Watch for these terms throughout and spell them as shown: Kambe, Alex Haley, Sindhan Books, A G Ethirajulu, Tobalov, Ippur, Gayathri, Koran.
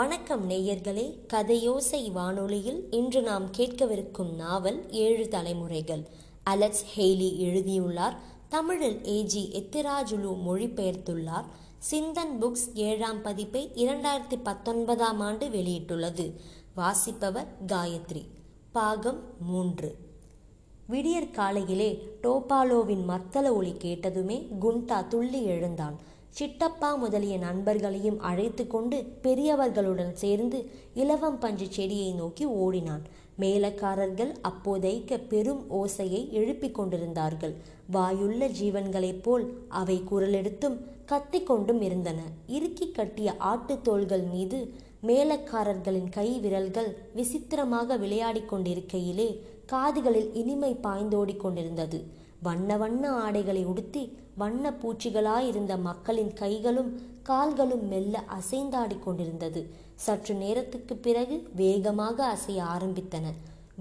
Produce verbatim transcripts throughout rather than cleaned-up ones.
வணக்கம் நேயர்களே, கதையோசை வானொலியில் இன்று நாம் கேட்கவிருக்கும் நாவல் ஏழு தலைமுறைகள். அலெக்ஸ் ஹெய்லி எழுதியுள்ளார். தமிழில் ஏ ஜி எத்திராஜுலு மொழிபெயர்த்துள்ளார். சிந்தன் புக்ஸ் ஏழாம் பதிப்பை இரண்டாயிரத்தி பத்தொன்பதாம் ஆண்டு வெளியிட்டுள்ளது. வாசிப்பவர் காயத்ரி. பாகம் மூன்று. விடியற் காலையிலே டோபாலோவின் மத்தள ஒளி கேட்டதுமே குண்டா துள்ளி எழுந்தான். சிட்டப்பா முதலிய நண்பர்களையும் அழைத்து கொண்டு பெரியவர்களுடன் சேர்ந்து இலவம் பஞ்சு செடியை நோக்கி ஓடினான். மேலக்காரர்கள் அப்போதைக்கு பெரும் ஓசையை எழுப்பிக் கொண்டிருந்தார்கள். வாயுள்ள ஜீவன்களைப் போல் அவை குரலெடுத்தும் கத்திக்கொண்டும் இருந்தன. இறுக்கி கட்டிய ஆட்டுத்தோள்கள் மீது மேலக்காரர்களின் கை விரல்கள் விசித்திரமாக விளையாடி கொண்டிருக்கையிலே காதுகளில் இனிமை பாய்ந்தோடி கொண்டிருந்தது. வண்ண வண்ண ஆடைகளை உடுத்தி வண்ண பூச்சிகளாயிருந்த மக்களின் கைகளும் கால்களும் மெல்ல அசைந்தாடி கொண்டிருந்தது. சற்று நேரத்துக்கு பிறகு வேகமாக அசைய ஆரம்பித்தன.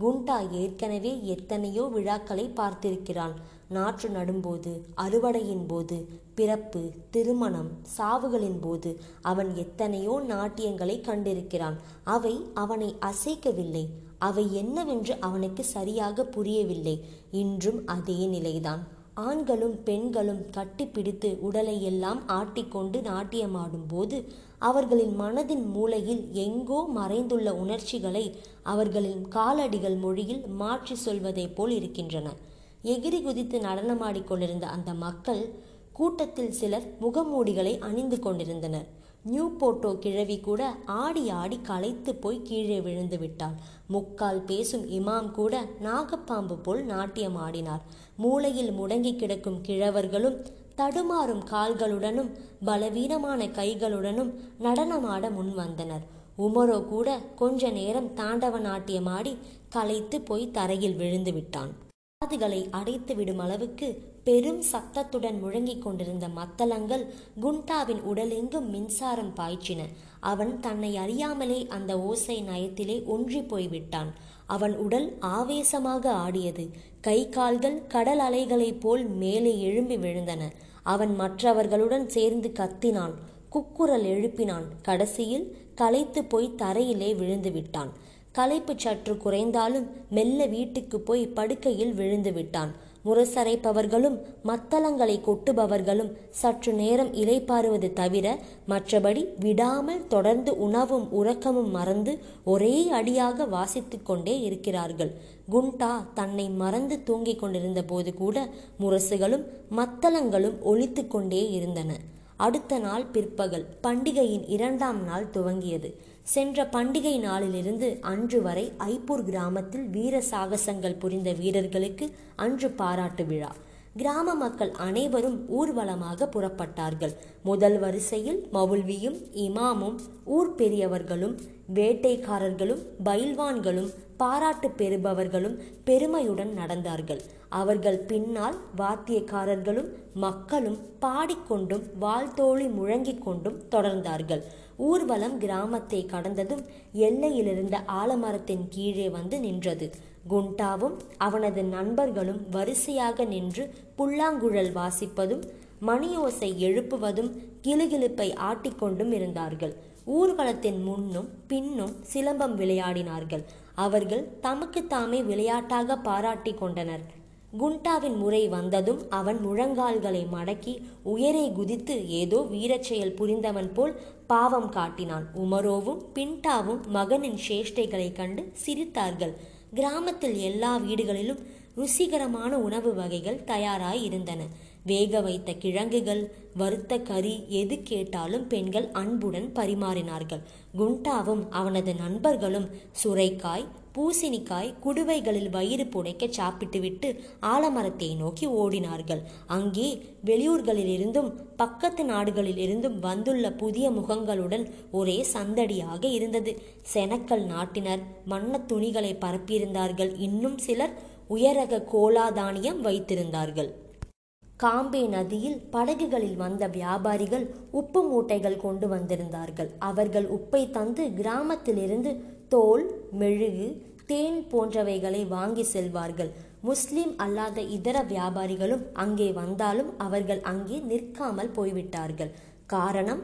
குண்டா ஏற்கனவே எத்தனையோ விழாக்களை பார்த்திருக்கிறான். நாற்று நடும்போது, அறுவடையின் போது, பிறப்பு, திருமணம், சாவுகளின் போது அவன் எத்தனையோ நாட்டியங்களை கண்டிருக்கிறான். அவை அவனை அசைக்கவில்லை. அவை என்னவென்று அவனுக்கு சரியாக புரியவில்லை. இன்றும் அதே நிலைதான். ஆண்களும் பெண்களும் கட்டிப்பிடித்து உடலை எல்லாம் ஆட்டிக்கொண்டு நாட்டியமாடும் போது அவர்களின் மனதின் மூளையில் எங்கோ மறைந்துள்ள உணர்ச்சிகளை அவர்களின் காலடிகள் மொழியில் மாற்றி சொல்வதை போல் இருக்கின்றன. எகிரி குதித்து நடனமாடி கொண்டிருந்த அந்த மக்கள் கூட்டத்தில் சிலர் முகமூடிகளை அணிந்து கொண்டிருந்தனர். நியூ போட்டோ கிழவி கூட ஆடி ஆடி களைத்து போய் கீழே விழுந்து விட்டாள். முக்கால் பேசும் இமாம் கூட நாகப்பாம்பு போல் நாட்டியம் ஆடினார். மூளையில் முடங்கி கிடக்கும் கிழவர்களும் தடுமாறும் கால்களுடனும் பலவீனமான கைகளுடனும் நடனமாட முன் வந்தனர். உமரோ கூட கொஞ்ச நேரம் தாண்டவ நாட்டியமாடி களைத்து போய் தரையில் விழுந்து விட்டான். காதுகளை அடைத்து விடும் அளவுக்கு பெரும் சத்தத்துடன் முழங்கிக் கொண்டிருந்த மத்தளங்கள் குண்டாவின் உடலெங்கும் மின்சாரம் பாய்ச்சின. அவன் தன்னை அறியாமலே அந்த ஓசை நயத்திலே ஒன்றி போய்விட்டான். அவன் உடல் ஆவேசமாக ஆடியது. கை கால்கள் கடல் அலைகளைப் போல் மேலே எழும்பி விழுந்தன. அவன் மற்றவர்களுடன் சேர்ந்து கத்தினான், குக்குரல் எழுப்பினான். கடைசியில் களைத்து போய் தரையிலே விழுந்து விட்டான். களைப்பு சற்று குறைந்தாலும் மெல்ல வீட்டுக்கு போய் படுக்கையில் விழுந்து விட்டான். முரசரைப்பவர்களும் மத்தளங்களை கொட்டுபவர்களும் சற்று நேரம் இளைப்பாறுவது தவிர மற்றபடி விடாமல் தொடர்ந்து உணவும் உறக்கமும் மறந்து ஒரே அடியாக வாசித்து கொண்டே இருக்கிறார்கள். குண்டா தன்னை மறந்து தூங்கிக் கொண்டிருந்த போது கூட முரசுகளும் மத்தளங்களும் ஒலித்து கொண்டே இருந்தன. அடுத்த நாள் பிற்பகல் பண்டிகையின் இரண்டாம் நாள் துவங்கியது. சென்ற பண்டிகை நாளிலிருந்து அன்று வரை ஐப்பூர் கிராமத்தில் வீர சாகசங்கள் புரிந்த வீரர்களுக்கு அன்று பாராட்டு விழா. கிராம மக்கள் அனைவரும் ஊர்வலமாக புறப்பட்டார்கள். முதல் வரிசையில் மவுல்வியும் இமாமும் ஊர் பெரியவர்களும் வேட்டைக்காரர்களும் பயில்வான்களும் பாராட்டு பெறுபவர்களும் பெருமையுடன் நடந்தார்கள். அவர்கள் பின்னால் வாத்தியக்காரர்களும் மக்களும் பாடிக்கொண்டும் வாழ்த்தோழி முழங்கிக் கொண்டும் தொடர்ந்தார்கள். ஊர்வலம் கிராமத்தை கடந்ததும் எல்லையிலிருந்த ஆலமரத்தின் கீழே வந்து நின்றது. குண்டாவும் அவனது நண்பர்களும் வரிசையாக நின்று புல்லாங்குழல் வாசிப்பதும் மணியோசை எழுப்புவதும் கிலுகிலுப்பை ஆட்டிக்கொண்டும் இருந்தார்கள். ஊர்வலத்தின் முன்னும் பின்னும் சிலம்பம் விளையாடினார்கள். அவர்கள் தமக்கு தாமே விளையாட்டாக பாராட்டி கொண்டனர். குண்டாவின் முறை வந்ததும் அவன் முழங்கால்களை மடக்கி உயரே குதித்து ஏதோ வீரச்செயல் புரிந்தவன் போல் பாவம் காட்டினான். உமரோவும் பிண்டாவும் மகனின் சேஷ்டைகளை கண்டு சிரித்தார்கள். கிராமத்தில் எல்லா வீடுகளிலும் ருசிகரமான உணவு வகைகள் தயாராய் இருந்தன. வேக வைத்த கிழங்குகள், வறுத்த கறி, எது கேட்டாலும் பெண்கள் அன்புடன் பரிமாறினார்கள். குண்டாவும் அவனது நண்பர்களும் சுரைக்காய், பூசணிக்காய் குடுவைகளில் வயிறு புடைக்க சாப்பிட்டுவிட்டு ஆலமரத்தை நோக்கி ஓடினார்கள். அங்கே வெளியூர்களிலிருந்தும் பக்கத்து நாடுகளிலிருந்தும் வந்துள்ள புதிய முகங்களுடன் ஒரே சந்தடியாக இருந்தது. செனக்கல் நாட்டினர் வண்ண துணிகளை பரப்பியிருந்தார்கள். இன்னும் சிலர் உயரக கோலாதானியம் வைத்திருந்தார்கள். காம்பே நதியில் படகுகளில் வந்த வியாபாரிகள் உப்பு மூட்டைகள் கொண்டு வந்திருந்தார்கள். அவர்கள் உப்பை தந்து கிராமத்திலிருந்து தோல், மெழுகு, தேன் போன்றவைகளை வாங்கி செல்வார்கள். முஸ்லிம் அல்லாத இதர வியாபாரிகளும் அங்கே வந்தாலும் அவர்கள் அங்கே நிற்காமல் போய்விட்டார்கள். காரணம்,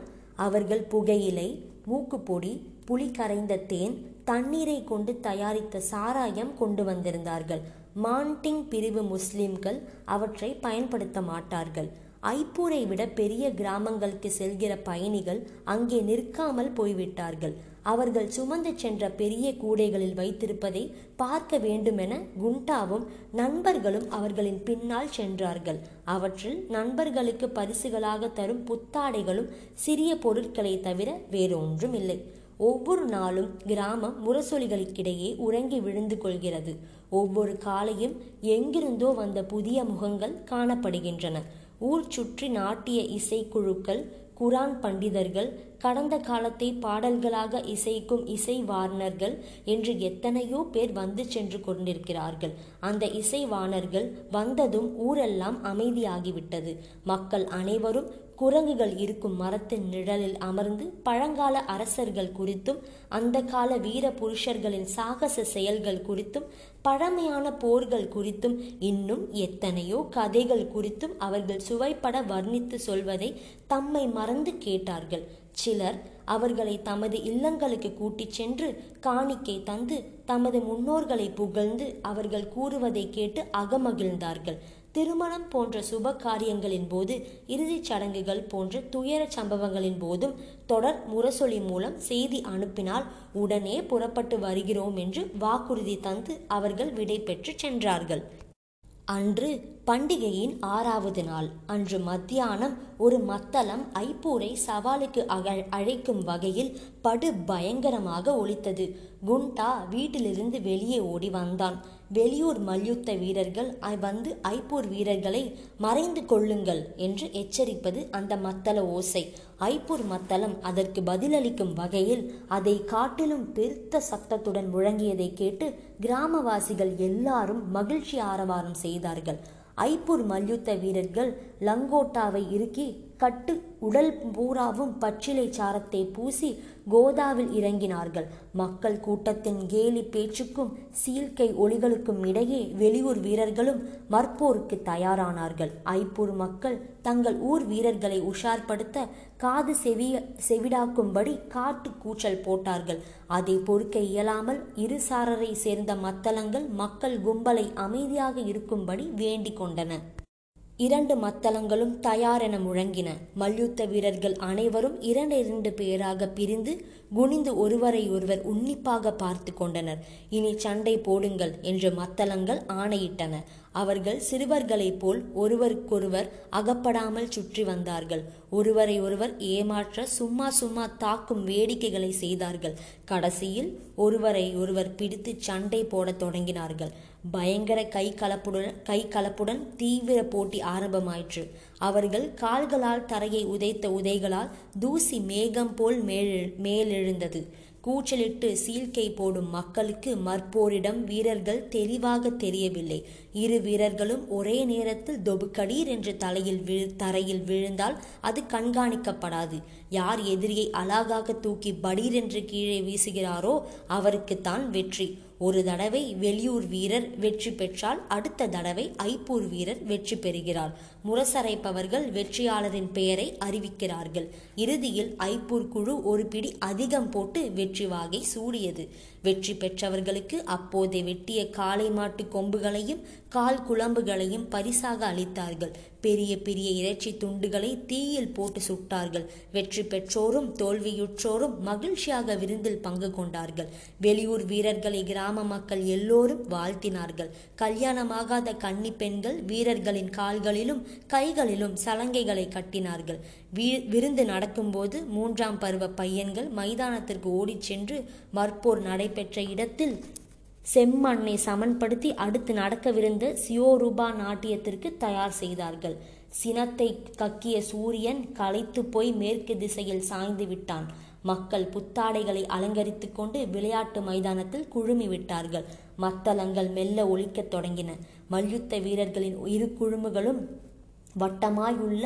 அவர்கள் புகையிலை, மூக்குப்பொடி, புளி கரைந்த தேன், தண்ணீரை கொண்டு தயாரித்த சாராயம் கொண்டு வந்திருந்தார்கள். மான்டிங் பிரிவு முஸ்லிம்கள் அவற்றை பயன்படுத்த மாட்டார்கள். ஐப்பூரை விட பெரிய கிராமங்களுக்கு செல்கிற பயணிகள் அங்கே நிற்காமல் போய்விட்டார்கள். அவர்கள் சுமந்து சென்ற பெரிய கூடைகளில் வைத்திருப்பதை பார்க்க வேண்டுமென குண்டாவும் நண்பர்களும் அவர்களின் பின்னால் சென்றார்கள். அவற்றில் நண்பர்களுக்கு பரிசுகளாக தரும் புத்தாடைகளும் சிறிய பொருட்களை தவிர வேறு ஒன்றும் இல்லை. ஒவ்வொரு நாளும் கிராமம் முரசொலிகளுக்கிடையே உறங்கி விழுந்து கொள்கிறது. ஒவ்வொரு காலையும் எங்கிருந்தோ வந்த புதிய முகங்கள் காணப்படுகின்றன. ஊர் சுற்றி நாட்டிய இசைக்குழுக்கள், குரான் பண்டிதர்கள், கடந்த காலத்தை பாடல்களாக இசைக்கும் இசை வாணர்கள் என்று எத்தனையோ பேர் வந்து சென்று கொண்டிருக்கிறார்கள். அந்த இசை வாணர்கள் வந்ததும் ஊரெல்லாம் அமைதியாகிவிட்டது. மக்கள் அனைவரும் குரங்குகள் இருக்கும் மரத்தின் நிழலில் அமர்ந்து பழங்கால அரசர்கள் குறித்தும் அந்த கால வீர புருஷர்களின் சாகச செயல்கள் குறித்தும் பழமையான போர்கள் குறித்தும் இன்னும் எத்தனையோ கதைகள் குறித்தும் அவர்கள் சுவைப்பட வர்ணித்து சொல்வதை தம்மை மறந்து கேட்டார்கள். சிலர் அவர்களை தமது இல்லங்களுக்கு கூட்டிச் சென்று காணிக்கை தந்து தமது முன்னோர்களை புகழ்ந்து அவர்கள் கூறுவதை கேட்டு அகமகிழ்ந்தார்கள். திருமணம் போன்ற சுப காரியங்களின் போது, இறுதிச் சடங்குகள் போன்ற துயர சம்பவங்களின் போதும் தொடர் முரசொலி மூலம் செய்தி அனுப்பினால் உடனே புறப்பட்டு வருகிறோம் என்று வாக்குறுதி தந்து அவர்கள் விடை பெற்று சென்றார்கள். அன்று பண்டிகையின் ஆறாவது நாள். அன்று மத்தியானம் ஒரு மத்தளம் ஐப்பூரை சவாலுக்கு அழைக்கும் வகையில் படு பயங்கரமாக ஒலித்தது. குண்டா வீட்டிலிருந்து வெளியே ஓடி வந்தான். வெளியூர் மல்யுத்த வீரர்கள் வந்து ஐப்பூர் வீரர்களை மறைந்து கொள்ளுங்கள் என்று எச்சரிப்பது அந்த மத்தள ஓசை. ஐப்பூர் மத்தளம் அதற்கு பதிலளிக்கும் வகையில் அதை காட்டிலும் பெருத்த சத்தத்துடன் முழங்கியதை கேட்டு கிராமவாசிகள் எல்லாரும் மகிழ்ச்சி ஆரவாரம் செய்தார்கள். ஐப்பூர் மல்யுத்த வீரர்கள் லங்கோட்டாவை இறுக்கி கட்டு உடல் பூராவும் பச்சிலை சாரத்தை பூசி கோதாவில் இறங்கினார்கள். மக்கள் கூட்டத்தின் கேலி பேச்சுக்கும் சீழ்கை ஒளிகளுக்கும் இடையே வெளியூர் வீரர்களும் மற்போருக்கு தயாரானார்கள். ஐப்பூர் மக்கள் தங்கள் ஊர் வீரர்களை உஷார்படுத்த காது செவி செவிடாக்கும்படி காட்டு கூச்சல் போட்டார்கள். அதை பொறுக்க இயலாமல் இருசாரரை சேர்ந்த மத்தளங்கள் மக்கள் கும்பலை அமைதியாக இருக்கும்படி வேண்டிக் கொண்டன. இரண்டு மத்தளங்களும் தயாரென முழங்கின. மல்யுத்த வீரர்கள் அனைவரும் இரண்டு இரண்டு பேராக பிரிந்து குனிந்து ஒருவரை ஒருவர் உன்னிப்பாக பார்த்து கொண்டனர். இனி சண்டை போடுங்கள் என்று மத்தளங்கள் ஆணையிட்டன. அவர்கள் சிறுவர்களைப் போல் ஒருவருக்கொருவர் அகப்படாமல் சுற்றி வந்தார்கள். ஒருவரை ஒருவர் ஏமாற்ற சும்மா சும்மா தாக்கும் வேடிக்கைகளை செய்தார்கள். கடைசியில் ஒருவரை ஒருவர் பிடித்து சண்டை போடத் தொடங்கினார்கள். பயங்கர கை கலப்புடன் கை கலப்புடன் தீவிர போட்டி ஆரம்பமாயிற்று. அவர்கள் கால்களால் தரையை உதைத்த உதைகளால் தூசி மேகம் போல் மேலெழுந்தது. கூச்சலிட்டு சீழ்கை போடும் மக்களுக்கு மற்போரிடம் வீரர்கள் தெளிவாக தெரியவில்லை. இரு வீரர்களும் ஒரே நேரத்தில் தொபுக்கடீர் என்று தலையில் விழு தரையில் விழுந்தால் அது கண்காணிக்கப்படாது. யார் எதிரியை அழகாக தூக்கி படீர் என்று கீழே வீசுகிறாரோ அவருக்குத்தான் வெற்றி. ஒரு தடவை வெளியூர் வீரர் வெற்றி பெற்றால் அடுத்த தடவை ஐப்பூர் வீரர் வெற்றி பெறுகிறார். முரசரைப்பவர்கள் வெற்றியாளரின் பெயரை அறிவிக்கிறார்கள். இறுதியில் ஐப்பூர் குழு ஒரு பிடி அதிகம் போட்டு வெற்றி வாகை சூடியது. வெற்றி பெற்றவர்களுக்கு அப்போதே வெட்டிய காளை மாட்டு கொம்புகளையும் கால் குழம்புகளையும் பரிசாக அளித்தார்கள். பெரிய பெரிய இறைச்சி துண்டுகளை தீயில் போட்டு சுட்டார்கள். வெற்றி பெற்றோரும் தோல்வியுற்றோரும் மகிழ்ச்சியாக விருந்தில் பங்கு கொண்டார்கள். வெளியூர் வீரர்களை கிராம மக்கள் எல்லோரும் வாழ்த்தினார்கள். கல்யாணமாகாத கன்னி பெண்கள் வீரர்களின் கால்களிலும் கைகளிலும் சலங்கைகளை கட்டினார்கள். வீ விருந்து நடக்கும்போது மூன்றாம் பருவ பையன்கள் மைதானத்திற்கு ஓடிச் சென்று மற்போர் நடைபெற்ற இடத்தில் செம்மண்ணை சமன்படுத்தி அடுத்து நடக்கவிருந்த சியோரூபா நாட்டியத்திற்கு தயார் செய்தார்கள். சினத்தை கக்கிய சூரியன் களைத்து போய் மேற்கு திசையில் சாய்ந்து விட்டான். மக்கள் புத்தாடைகளை அலங்கரித்து கொண்டு விளையாட்டு மைதானத்தில் குழுமி விட்டார்கள். மத்தளங்கள் மெல்ல ஒலிக்கத் தொடங்கின. மல்யுத்த வீரர்களின் இரு குழுமுகளும் வட்டமாயுள்ள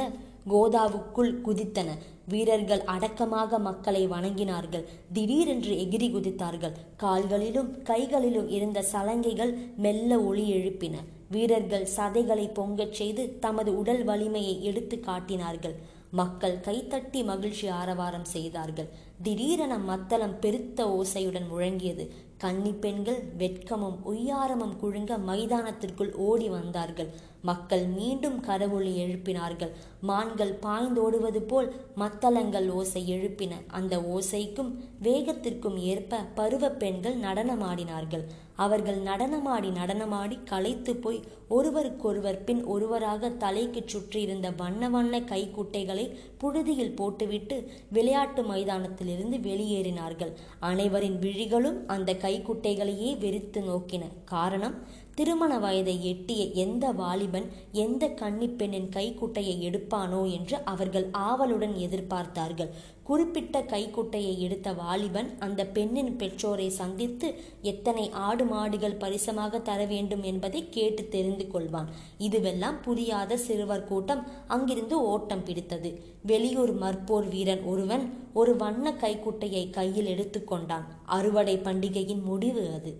கோதாவுக்குள் குதித்தன. வீரர்கள் அடக்கமாக மக்களை வணங்கினார்கள். திடீரென்று எகிரி குதித்தார்கள். கால்களிலும் கைகளிலும் இருந்த சலங்கைகள் மெல்ல ஒளி எழுப்பின. வீரர்கள் சதைகளை பொங்கச் செய்து தமது உடல் வலிமையை எடுத்து காட்டினார்கள். மக்கள் கைத்தட்டி மகிழ்ச்சி ஆரவாரம் செய்தார்கள். திடீரென மத்தளம் பெருத்த ஓசையுடன் முழங்கியது. கன்னி பெண்கள் வெட்கமும் ஒய்யாரமும் குழுங்க மைதானத்திற்குள் ஓடி வந்தார்கள். மக்கள் மீண்டும் கரவொலி எழுப்பினார்கள். மான்கள் பாய்ந்தோடுவது போல் மத்தளங்கள் ஓசை எழுப்பின. அந்த ஓசைக்கும் வேகத்திற்கும் ஏற்ப பருவ பெண்கள் நடனமாடினார்கள். அவர்கள் நடனமாடி நடனமாடி களைத்து போய் ஒருவருக்கொருவர் பின் ஒருவராக தலைக்கு சுற்றியிருந்த வண்ண வண்ண கைக்குட்டைகளை புழுதியில் போட்டுவிட்டு விளையாட்டு மைதானத்திலிருந்து வெளியேறினார்கள். அனைவரின் விழிகளும் அந்த கைக்குட்டைகளையே வெறித்து நோக்கின. காரணம், திருமண வயதை எட்டிய எந்த வாலிபன் எந்த கன்னிப்பெண்ணின் கைக்குட்டையை எடுப்பானோ என்று அவர்கள் ஆவலுடன் எதிர்பார்த்தார்கள். குறிப்பிட்ட கைக்குட்டையை எடுத்த வாலிபன் அந்த பெண்ணின் பெற்றோரை சந்தித்து எத்தனை ஆடு மாடுகள் பரிசமாக தர வேண்டும் என்பதை கேட்டு தெரிந்து கொள்வான். இதுவெல்லாம் புரியாத சிறுவர் கூட்டம் அங்கிருந்து ஓட்டம் பிடித்தது. வெளியூர் மற்போர் வீரன் ஒருவன் ஒரு வண்ண கைக்குட்டையை கையில் எடுத்து கொண்டான். அறுவடை பண்டிகையின் முடிவு அது.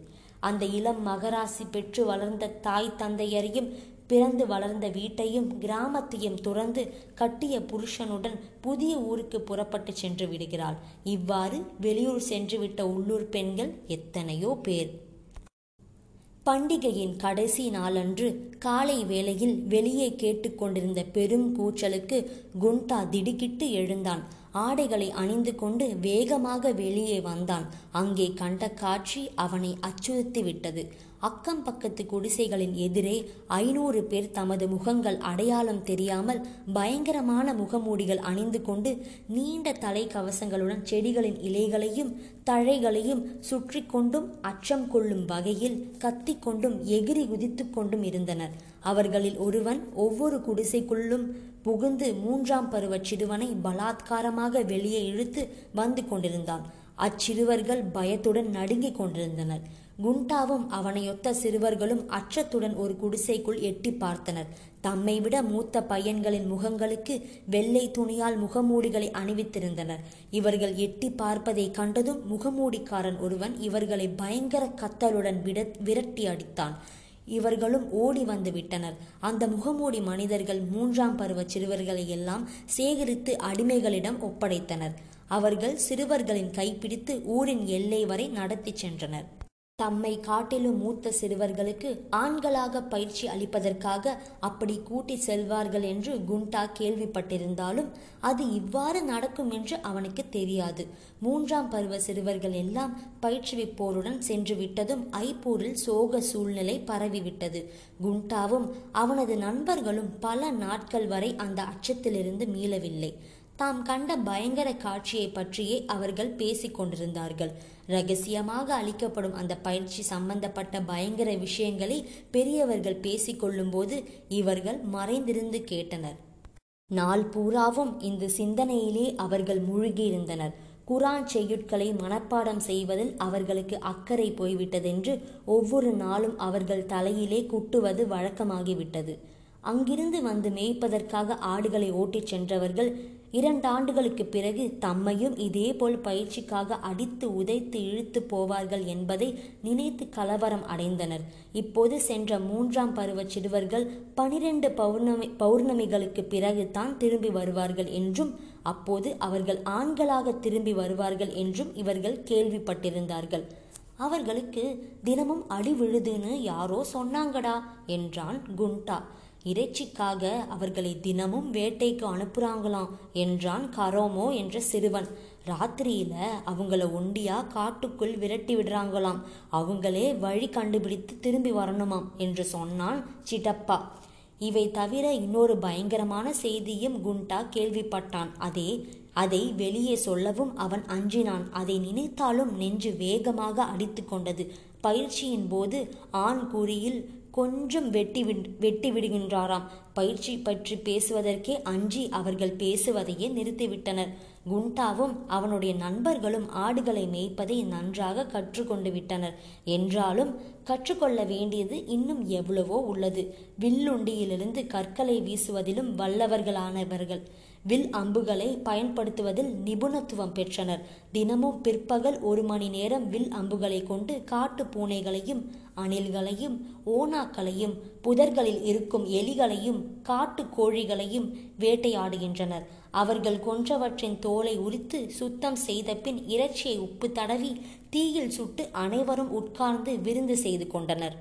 அந்த இளம் மகராசி பெற்று வளர்ந்த தாய் தந்தையரையும் பிறந்து வளர்ந்த வீட்டையும் கிராமத்தையும் துறந்து கட்டிய புருஷனுடன் புதிய ஊருக்கு புறப்பட்டு சென்று விடுகிறாள். இவ்வாறு வெளியூர் சென்றுவிட்ட உள்ளூர் பெண்கள் எத்தனையோ பேர். பண்டிகையின் கடைசி நாளன்று காலை வேளையில் வெளியே கேட்டுக்கொண்டிருந்த பெரும் கூச்சலுக்கு குண்டா திடுக்கிட்டு எழுந்தான். ஆடைகளை அணிந்து கொண்டு வேகமாக வெளியே வந்தான். அங்கே கண்ட காட்சி அவனை அச்சுறுத்தி விட்டது. அக்கம் பக்கத்து குடிசைகளின் எதிரே ஐநூறு பேர் தமது முகங்கள் அடையாளம் தெரியாமல் பயங்கரமான முகமூடிகள் அணிந்து கொண்டு நீண்ட தலை கவசங்களுடன் செடிகளின் இலைகளையும் தழைகளையும் சுற்றி கொண்டும் அச்சம் கொள்ளும் வகையில் கத்திக்கொண்டும் எகிரி குதித்து கொண்டும் இருந்தனர். அவர்களில் ஒருவன் ஒவ்வொரு குடிசைக்குள்ளும் புகுந்து மூன்றாம் பருவ சிறுவனை பலாத்காரமாக வெளியே இழுத்து வந்து கொண்டிருந்தான். அச்சிறுவர்கள் பயத்துடன் நடுங்கிக் கொண்டிருந்தனர். குண்டாவும் அவனையொத்த சிறுவர்களும் அச்சத்துடன் ஒரு குடிசைக்குள் எட்டி பார்த்தனர். தம்மை விட மூத்த பையன்களின் முகங்களுக்கு வெள்ளை துணியால் முகமூடிகளை அணிவித்திருந்தனர். இவர்கள் எட்டி பார்ப்பதை கண்டதும் முகமூடிக்காரன் ஒருவன் இவர்களை பயங்கர கத்தலுடன் விட விரட்டி அடித்தான். இவர்களும் ஓடி வந்து விட்டனர். அந்த முகமூடி மனிதர்கள் மூன்றாம் பருவ சிறுவர்களை எல்லாம் சேகரித்து அடிமைகளிடம் ஒப்படைத்தனர். அவர்கள் சிறுவர்களின் கைப்பிடித்து ஊரின் எல்லை வரை நடத்தி சென்றனர். தம்மை காட்டிலும் மூத்த சிறுவர்களுக்கு ஆண்களாக பயிற்சி அளிப்பதற்காக அப்படி கூட்டி செல்வார்கள் என்று குண்டா கேள்விப்பட்டிருந்தாலும் அது இவ்வாறு நடக்கும் என்று அவனுக்கு தெரியாது. மூன்றாம் பருவ சிறுவர்கள் எல்லாம் பயிற்றுவிப்போருடன் சென்று விட்டதும் ஐப்பூரில் சோக சூழ்நிலை பரவிவிட்டது. குண்டாவும் அவனது நண்பர்களும் பல நாட்கள் வரை அந்த அச்சத்திலிருந்து மீளவில்லை. தாம் கண்ட பயங்கர காட்சியை பற்றியே அவர்கள் பேசிக் கொண்டிருந்தார்கள். இரகசியமாக அளிக்கப்படும் அந்த பயிற்சி சம்பந்தப்பட்ட பயங்கர விஷயங்களை பெரியவர்கள் பேசிக்கொள்ளும் போது இவர்கள் மறைந்திருந்து கேட்டனர். நாள் பூராவும் இந்த சிந்தனையிலே அவர்கள் மூழ்கியிருந்தனர். குரான் செய்யுட்களை மனப்பாடம் செய்வதில் அவர்களுக்கு அக்கறை போய்விட்டதென்று ஒவ்வொரு நாளும் அவர்கள் தலையிலே குட்டுவது வழக்கமாகிவிட்டது. அங்கிருந்து வந்து மேய்ப்பதற்காக ஆடுகளை ஓட்டிச் சென்றவர்கள் இரண்டாண்டுகளுக்கு பிறகு தம்மையும் இதேபோல் பயிற்சிக்காக அடித்து உதைத்து இழுத்து போவார்கள் என்பதை நினைத்து கலவரம் அடைந்தனர். இப்போது சென்ற மூன்றாம் பருவ சிறுவர்கள் பனிரெண்டு பௌர்ணமி பௌர்ணமிகளுக்கு பிறகு தான் திரும்பி வருவார்கள் என்றும் அப்போது அவர்கள் ஆண்களாக திரும்பி வருவார்கள் என்றும் இவர்கள் கேள்விப்பட்டிருந்தார்கள். அவர்களுக்கு தினமும் அடி விழுதுன்னு யாரோ சொன்னாங்கடா என்றான் குண்டா. இறைச்சிக்காக அவர்களை தினமும் வேட்டைக்கு அனுப்புறாங்களாம் என்றான் கரோமோ என்ற சிறுவன். ராத்திரியில அவங்கள ஒண்டியா காட்டுக்குள் விரட்டி விடுறாங்களாம். அவங்களே வழி கண்டுபிடித்து திரும்பி வரணுமாம் என்று சொன்னான் சிட்டப்பா. இவை தவிர இன்னொரு பயங்கரமான செய்தியும் குண்டா கேள்விப்பட்டான். அதே அதை வெளியே சொல்லவும் அவன் அஞ்சினான். அதை நினைத்தாலும் நெஞ்சு வேகமாக அடித்து கொண்டது. பயிற்சியின் போது ஆண் குறியில் கொஞ்சம் வெட்டி வெட்டி விடுகின்றாராம். பயிற்சி பற்றி பேசுவதற்கே அஞ்சி அவர்கள் பேசுவதையே நிறுத்திவிட்டனர். குண்டாவும் அவனுடைய நண்பர்களும் ஆடுகளை மேய்ப்பதை நன்றாக கற்றுக்கொண்டு விட்டனர். என்றாலும் கற்றுக்கொள்ள வேண்டியது இன்னும் எவ்வளவோ உள்ளது. வில்லுண்டியிலிருந்து கற்களை வீசுவதிலும் வல்லவர்களானவர்கள் வில் அம்புகளை பயன்படுத்துவதில் நிபுணத்துவம் பெற்றனர். தினமும் பிற்பகல் ஒரு மணி நேரம் வில் அம்புகளை கொண்டு காட்டு பூனைகளையும் அணில்களையும் ஓனாக்களையும் புதர்களில் இருக்கும் எலிகளையும் காட்டு கோழிகளையும் வேட்டையாடுகின்றனர். அவர்கள் கொன்றவற்றின் தோலை உரித்து சுத்தம் செய்த பின் இறைச்சியை உப்பு தடவி தீயில் சுட்டு அனைவரும் உட்கார்ந்து விருந்து செய்து கொண்டனர்.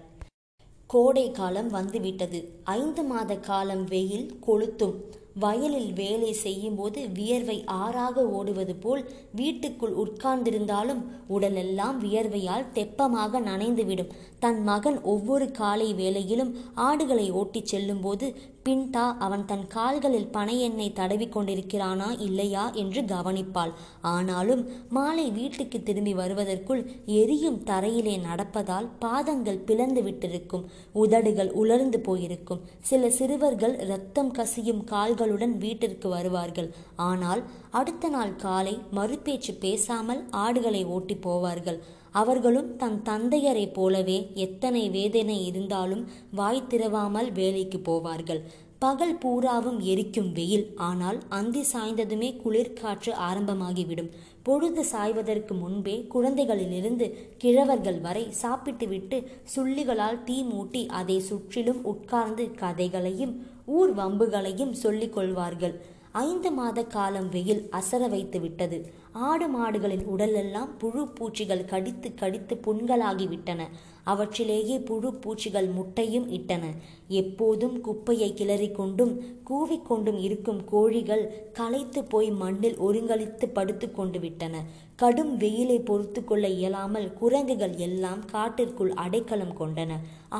கோடை காலம் வந்துவிட்டது. ஐந்து மாத காலம் வெயில் கொளுத்தும். வயலில் வேலை செய்யும் போது வியர்வை ஆறாக ஓடுவது போல் வீட்டுக்குள் உட்கார்ந்திருந்தாலும் உடலெல்லாம் வியர்வையால் தெப்பமாக நனைந்துவிடும். தன் மகன் ஒவ்வொரு காலை வேளையிலும் ஆடுகளை ஓட்டிச் செல்லும் போது பின்டா அவன் தன் கால்களில் பனை எண்ணெய் தடவி கொண்டிருக்கிறானா இல்லையா என்று கவனிப்பாள். ஆனாலும் மாலை வீட்டுக்கு திரும்பி வருவதற்குள் எரியும் தரையிலே நடப்பதால் பாதங்கள் பிளந்து விட்டிருக்கும், உதடுகள் உலர்ந்து போயிருக்கும். சில சிறுவர்கள் இரத்தம் கசியும் கால்கள் வீட்டிற்கு வருவார்கள். ஆனால் அடுத்த நாள் காலை மறுபேச்சு பேசாமல் ஆடுகளை ஓட்டி போவார்கள். அவர்களும் தன் தந்தையரை போலவே எத்தனை வேதனை இருந்தாலும் வாய் திறவாமல் வேலைக்கு போவார்கள். பகல் பூராவும் எரிக்கும் வெயில். ஆனால் அந்தி சாய்ந்ததுமே குளிர்காற்று ஆரம்பமாகிவிடும். பொழுது சாய்வதற்கு முன்பே குழந்தைகளிலிருந்து கிழவர்கள் வரை சாப்பிட்டுவிட்டு சுள்ளிகளால் தீ மூட்டி அதை சுற்றிலும் உட்கார்ந்து கதைகளையும் ஊர் வம்புகளையும் சொல்லிக் கொள்வார்கள். ஐந்து மாத காலம் வெயில் அசர வைத்து விட்டது. ஆடு மாடுகளின் உடலெல்லாம் புழு பூச்சிகள் கடித்து கடித்து புண்களாகிவிட்டன. அவற்றிலேயே புழு பூச்சிகள் முட்டையும் இட்டன. எப்போதும் குப்பையை கிளறிக்கொண்டும் கூவிக்கொண்டும் இருக்கும் கோழிகள் களைத்து போய் மண்ணில் ஒருங்களித்து படுத்து கொண்டு விட்டன. கடும் வெயிலை பொறுத்து கொள்ள இயலாமல் குரங்குகள் எல்லாம் காட்டிற்குள் அடைக்கலம் கொண்டன.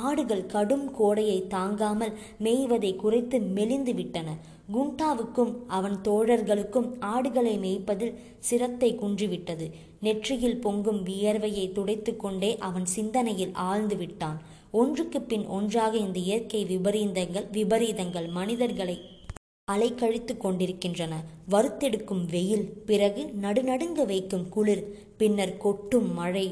ஆடுகள் கடும் கோடையை தாங்காமல் மேய்வதை குறைத்து மெலிந்து விட்டன. குண்டாவுக்கும் அவன் தோழர்களுக்கும் ஆடுகளை மேய்ப்பதில் சிரத்தை குன்றிவிட்டது. நெற்றியில் பொங்கும் வியர்வையை துடைத்து கொண்டே அவன் சிந்தனையில் ஆழ்ந்து விட்டான். ஒன்றுக்கு பின் ஒன்றாக இந்த இயற்கை விபரீதங்கள் விபரீதங்கள் மனிதர்களை அலைக்கழித்து கொண்டிருக்கின்றன. வறுத்தெடுக்கும் வெயில், பிறகு நடுநடுங்க வைக்கும் குளிர், பின்னர் கொட்டும் மழை.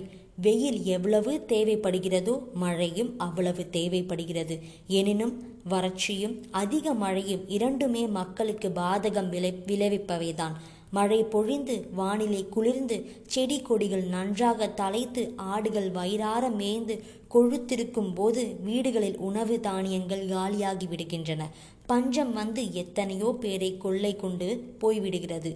வெயில் எவ்வளவு தேவைப்படுகிறதோ மழையும் அவ்வளவு தேவைப்படுகிறது. எனினும் வறட்சியும் அதிக மழையும் இரண்டுமே மக்களுக்கு பாதகம் விளை விளைவிப்பவைதான். மழை பொழிந்து வானிலை குளிர்ந்து செடி கொடிகள் நன்றாக தழைத்து ஆடுகள் வயிறார மேய்ந்து கொழுத்திருக்கும் போது வீடுகளில் உணவு தானியங்கள் காலியாகி விடுகின்றன. பஞ்சம் வந்து எத்தனையோ பேரை கொள்ளை கொண்டு போய்விடுகிறது.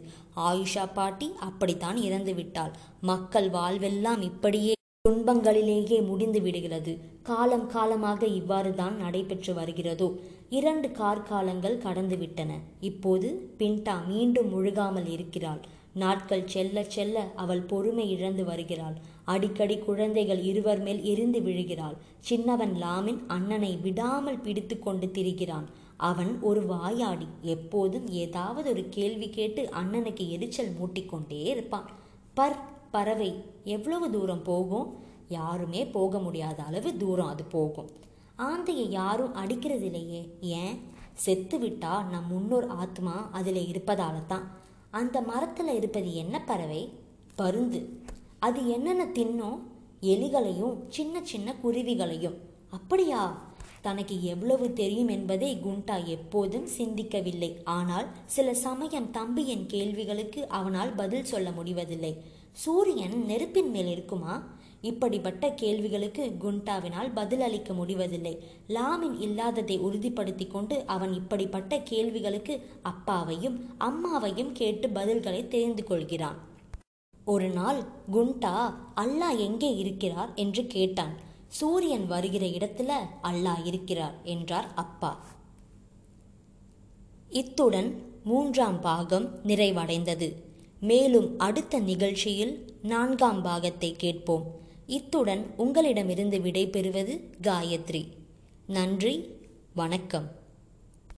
ஆயுஷா பாட்டி அப்படித்தான் இறந்து விட்டாள். மக்கள் வாழ்வெல்லாம் இப்படியே துன்பங்களிலேயே முடிந்து விடுகிறது. காலம் காலமாக இவ்வாறு தான் நடைபெற்று வருகிறதோ. இரண்டு கார்காலங்கள் கடந்துவிட்டன. இப்போது பின்டா மீண்டும் முழுகாமல் இருக்கிறாள். நாட்கள் செல்ல செல்ல அவள் பொறுமை இழந்து வருகிறாள். அடிக்கடி குழந்தைகள் இருவர் மேல் எரிந்து விழுகிறாள். சின்னவன் லாமின் அண்ணனை விடாமல் பிடித்து கொண்டு திரிகிறான். அவன் ஒரு வாயாடி. எப்போதும் ஏதாவது ஒரு கேள்வி கேட்டு அண்ணனுக்கு எரிச்சல் மூட்டிக்கொண்டே இருப்பான். பர் பறவை எவ்வளவு தூரம் போகும்? யாருமே போக முடியாத அளவு தூரம் அது போகும். ஆந்தையை யாரும் அடிக்கிறதில்லையே, ஏன்? செத்து விட்டா நம் முன்னோர் ஆத்மா அதில் இருப்பதால தான். அந்த மரத்தில் இருப்பது என்ன பறவை? பருந்து. அது என்னென்ன தின்னும்? எலிகளையும் சின்ன சின்ன குருவிகளையும். அப்படியா? தனக்கு எவ்வளவு தெரியும் என்பதை குண்டா எப்போதும் சிந்திக்கவில்லை. ஆனால் சில சமயம் தம்பியின் கேள்விகளுக்கு அவனால் பதில் சொல்ல முடிவதில்லை. சூரியன் நெருப்பின் மேல் இருக்குமா? இப்படிப்பட்ட கேள்விகளுக்கு குண்டாவினால் பதில் அளிக்க முடிவதில்லை. லாமின் இல்லாததை உறுதிப்படுத்தி கொண்டு அவன் இப்படிப்பட்ட கேள்விகளுக்கு அப்பாவையும் அம்மாவையும் கேட்டு பதில்களை தெரிந்து கொள்கிறான். ஒரு நாள் குண்டா அல்லாஹ் எங்கே இருக்கிறார் என்று கேட்டான். சூரியன் வருகிற இடத்துல அல்லாஹ் இருக்கிறார் என்றார் அப்பா. இத்துடன் மூன்றாம் பாகம் நிறைவடைந்தது. மேலும் அடுத்த நிகழ்ச்சியில் நான்காம் பாகத்தை கேட்போம். இத்துடன் உங்களிடமிருந்து விடை பெறுவது காயத்ரி. நன்றி, வணக்கம்.